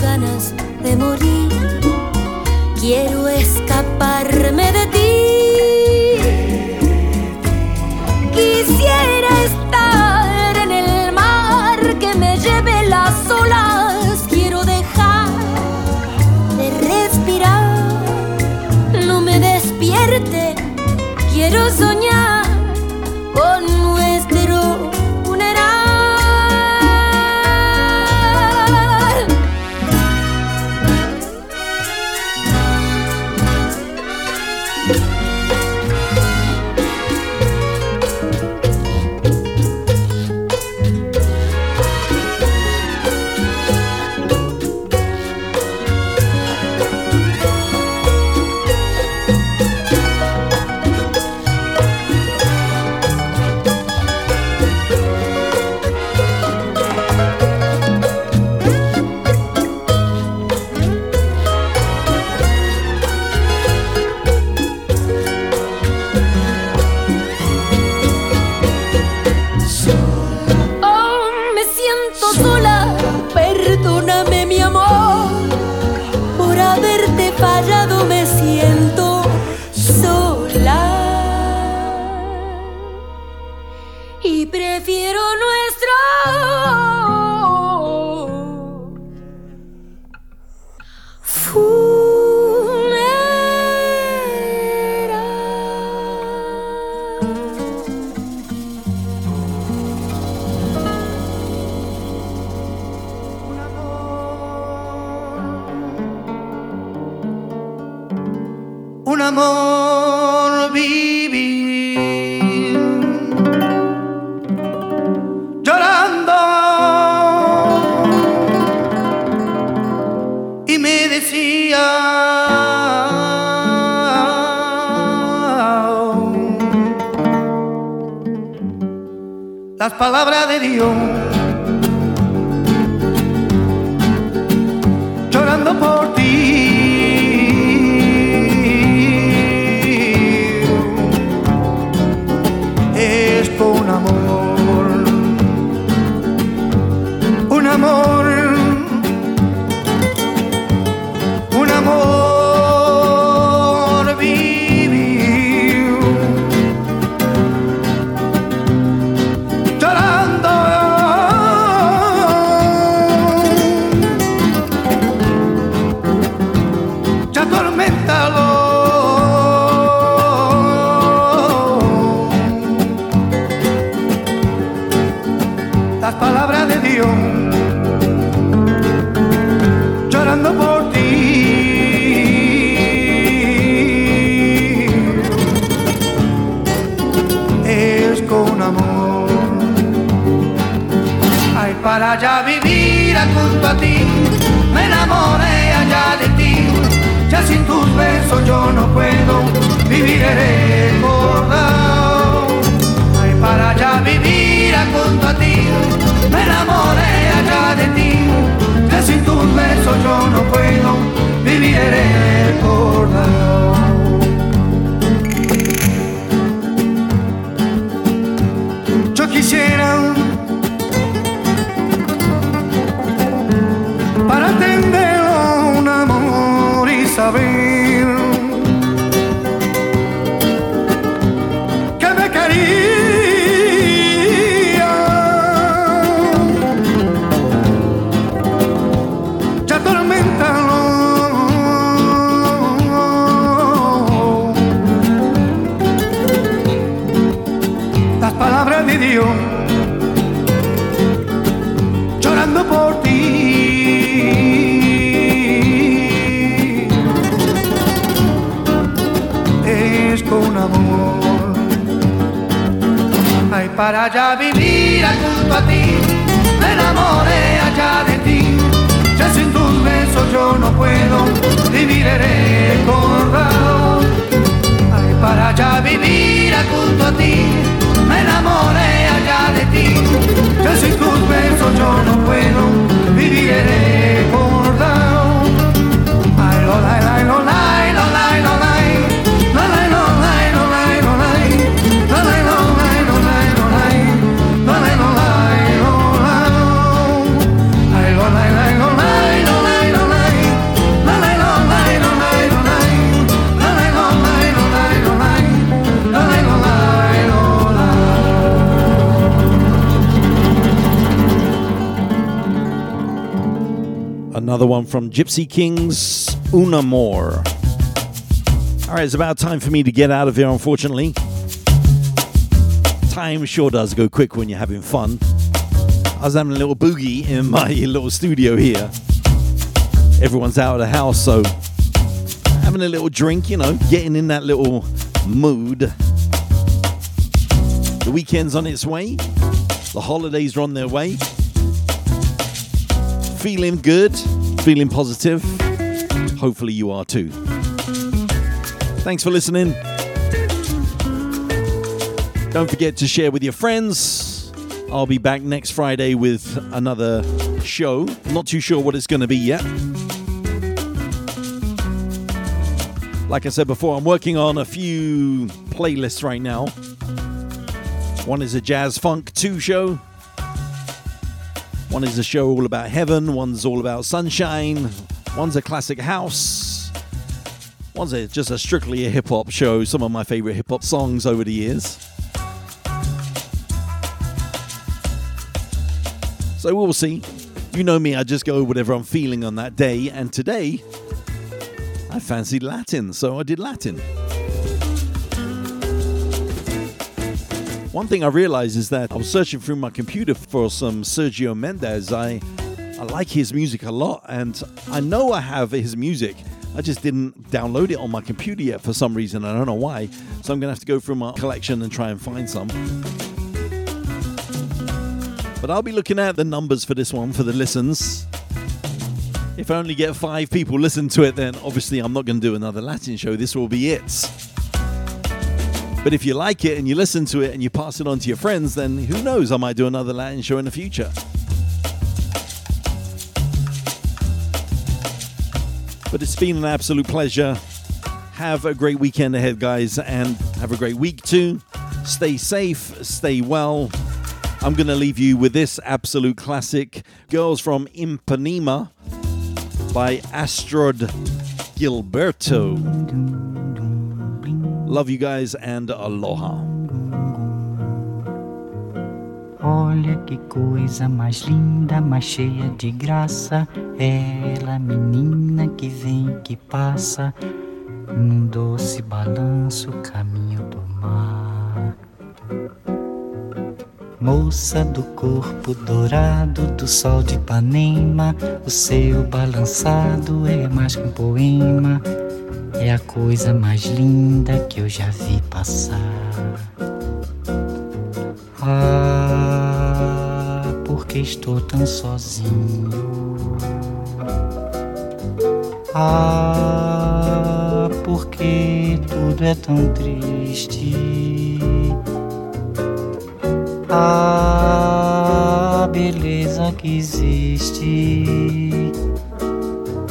Ganas de morir, quiero escaparme de ti. Quisiera estar en el mar que me lleve las olas. Quiero dejar de respirar, no me despierte. Quiero soñar con nuestro funeral. Las palabras de Dios, llorando por ti, es por un amor, un amor, un amor. Llorando atorméntalo. Las palabras de Dios llorando por ti, es con amor. Ay, para ya vivir junto a ti, me enamoré allá de ti. Ya sin tus besos yo no puedo vivir recordado. Ay, para allá vivir junto a ti, me enamoré allá de ti. Ya sin tus besos yo no puedo vivir recordado. Yo quisiera para atender saber que me quería, ya atorméntalo. Las palabras de Dios llorando por ti, con amor. Ay, para allá vivir junto a ti, me enamoré allá de ti. Ya sin tus besos yo no puedo vivir recordado. Ay, para allá vivir junto a ti, me enamoré allá de ti. Ya sin tus besos yo no puedo vivir recordado. Ay, lo la, la, lo la, lo la, lo la. Another one from Gypsy Kings, Un Amor. All right, it's about time for me to get out of here, unfortunately. Time sure does go quick when you're having fun. I was having a little boogie in my little studio here. Everyone's out of the house, so having a little drink, you know, getting in that little mood. The weekend's on its way. The holidays are on their way. Feeling good, feeling positive. Hopefully you are too. Thanks for listening. Don't forget to share with your friends. I'll be back next Friday with another show. Not too sure what it's going to be yet. Like I said before, I'm working on a few playlists right now. One is a Jazz Funk two show. One is a show all about heaven, one's all about sunshine, one's a classic house, one's a, just a strictly a hip-hop show, some of my favorite hip-hop songs over the years. So we'll see. You know me, I just go whatever I'm feeling on that day, and today I fancied Latin, so I did Latin. One thing I realized is that I was searching through my computer for some Sergio Mendez. I, I like his music a lot, and I know I have his music. I just didn't download it on my computer yet for some reason. I don't know why. So I'm going to have to go through my collection and try and find some. But I'll be looking at the numbers for this one, for the listens. If I only get five people listen to it, then obviously I'm not going to do another Latin show. This will be it. But if you like it and you listen to it and you pass it on to your friends, then who knows, I might do another Latin show in the future. But it's been an absolute pleasure. Have a great weekend ahead, guys, and have a great week too. Stay safe, stay well. I'm going to leave you with this absolute classic, Girls from Ipanema by Astrud Gilberto. Love you guys and aloha. Olha que coisa mais linda, mais cheia de graça. É ela, menina que vem, que passa, num doce balanço, caminho do mar. Moça do corpo dourado, do sol de Ipanema, o seu balançado é mais que um poema. É a coisa mais linda que eu já vi passar. Ah, por que estou tão sozinho? Ah, por que tudo é tão triste? Ah, a beleza que existe,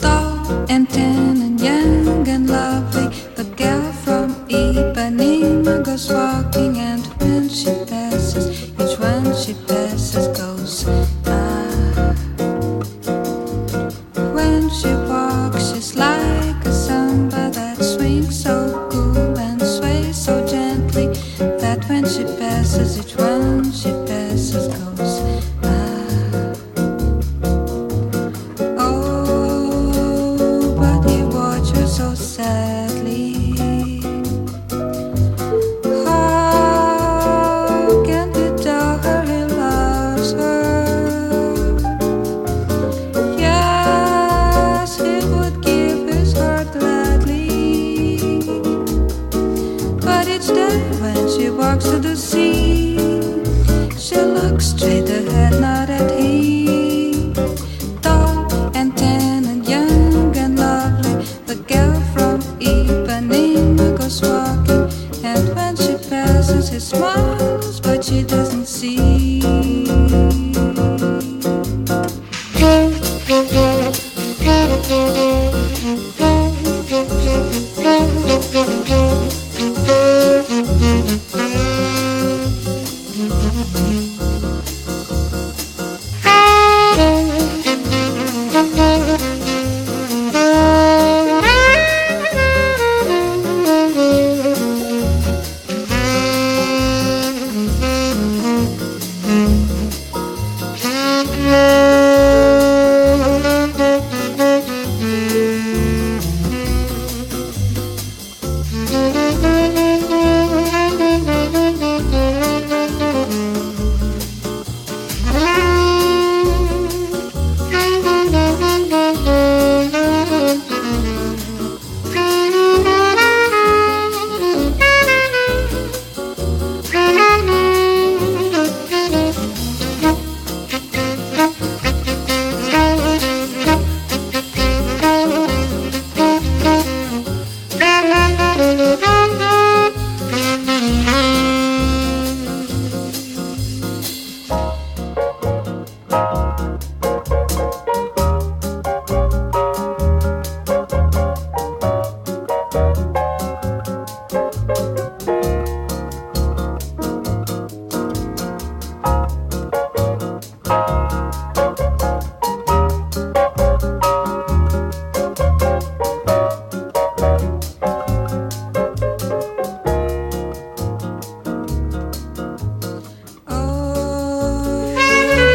Tall and tan and young and lovely, the girl from Ipanema goes walking, and when she passes, each one she passes goes ah. When she walks, she's like a samba that swings so cool and sways so gently, that when she passes, each one she passes goes ah. Oh, but you watch her so sadly. How can you tell her he loves her? Yes, he would give his heart gladly, but each day when she walks to the sea, she looks straight ahead, not at him. Tall and tan and young and lovely, the girl from Ipanema goes walking, and when she passes, he smiles, but she doesn't see. Oh,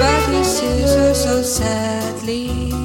but he sees her so sadly.